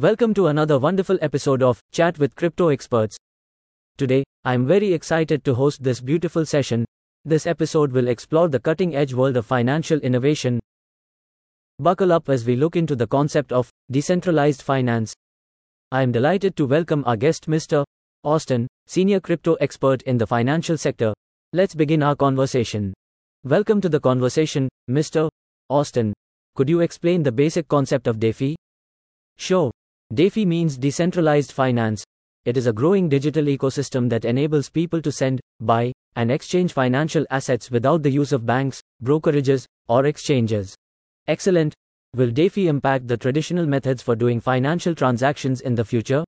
Welcome to another wonderful episode of Chat with Crypto Experts. Today, I am very excited to host this beautiful session. This episode will explore the cutting-edge world of financial innovation. Buckle up as we look into the concept of decentralized finance. I am delighted to welcome our guest Mr. Austin, senior crypto expert in the financial sector. Let's begin our conversation. Welcome to the conversation, Mr. Austin. Could you explain the basic concept of DeFi? Sure. DeFi means decentralized finance. It is a growing digital ecosystem that enables people to send, buy, and exchange financial assets without the use of banks, brokerages, or exchanges. Excellent. Will DeFi impact the traditional methods for doing financial transactions in the future?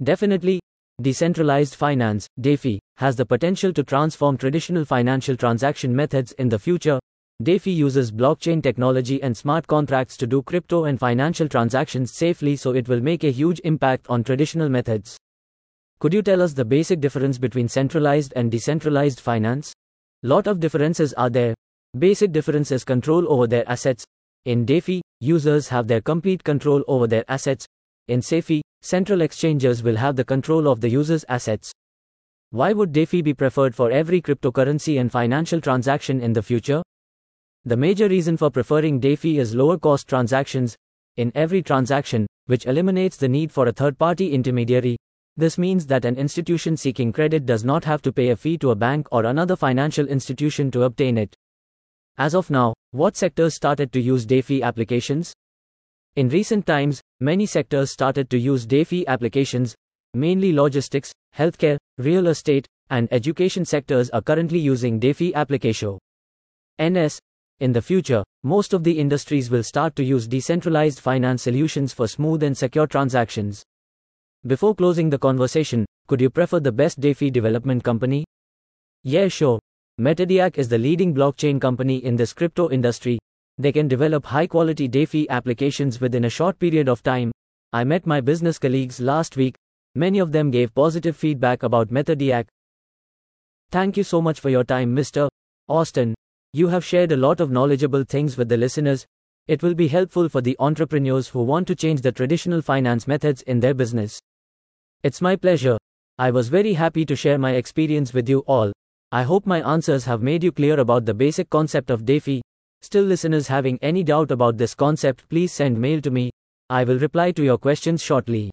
Definitely. Decentralized finance, DeFi, has the potential to transform traditional financial transaction methods in the future. DeFi uses blockchain technology and smart contracts to do crypto and financial transactions safely, so it will make a huge impact on traditional methods. Could you tell us the basic difference between centralized and decentralized finance? Lot of differences are there. Basic difference is control over their assets. In DeFi, users have their complete control over their assets. In SeFi, central exchanges will have the control of the user's assets. Why would DeFi be preferred for every cryptocurrency and financial transaction in the future? The major reason for preferring DeFi is lower cost transactions in every transaction, which eliminates the need for a third-party intermediary. This means that an institution seeking credit does not have to pay a fee to a bank or another financial institution to obtain it. As of now, what sectors started to use DeFi applications? In recent times, many sectors started to use DeFi applications. Mainly logistics, healthcare, real estate, and education sectors are currently using DeFi application. In the future, most of the industries will start to use decentralized finance solutions for smooth and secure transactions. Before closing the conversation, could you prefer the best DeFi development company? Yeah, sure. MetaDiac is the leading blockchain company in this crypto industry. They can develop high-quality DeFi applications within a short period of time. I met my business colleagues last week. Many of them gave positive feedback about MetaDiac. Thank you so much for your time, Mr. Austin. You have shared a lot of knowledgeable things with the listeners. It will be helpful for the entrepreneurs who want to change the traditional finance methods in their business. It's my pleasure. I was very happy to share my experience with you all. I hope my answers have made you clear about the basic concept of DeFi. Still, listeners having any doubt about this concept, please send mail to me. I will reply to your questions shortly.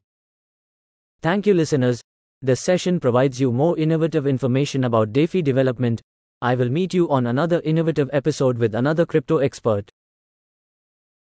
Thank you, listeners. This session provides you more innovative information about DeFi development. I will meet you on another innovative episode with another crypto expert.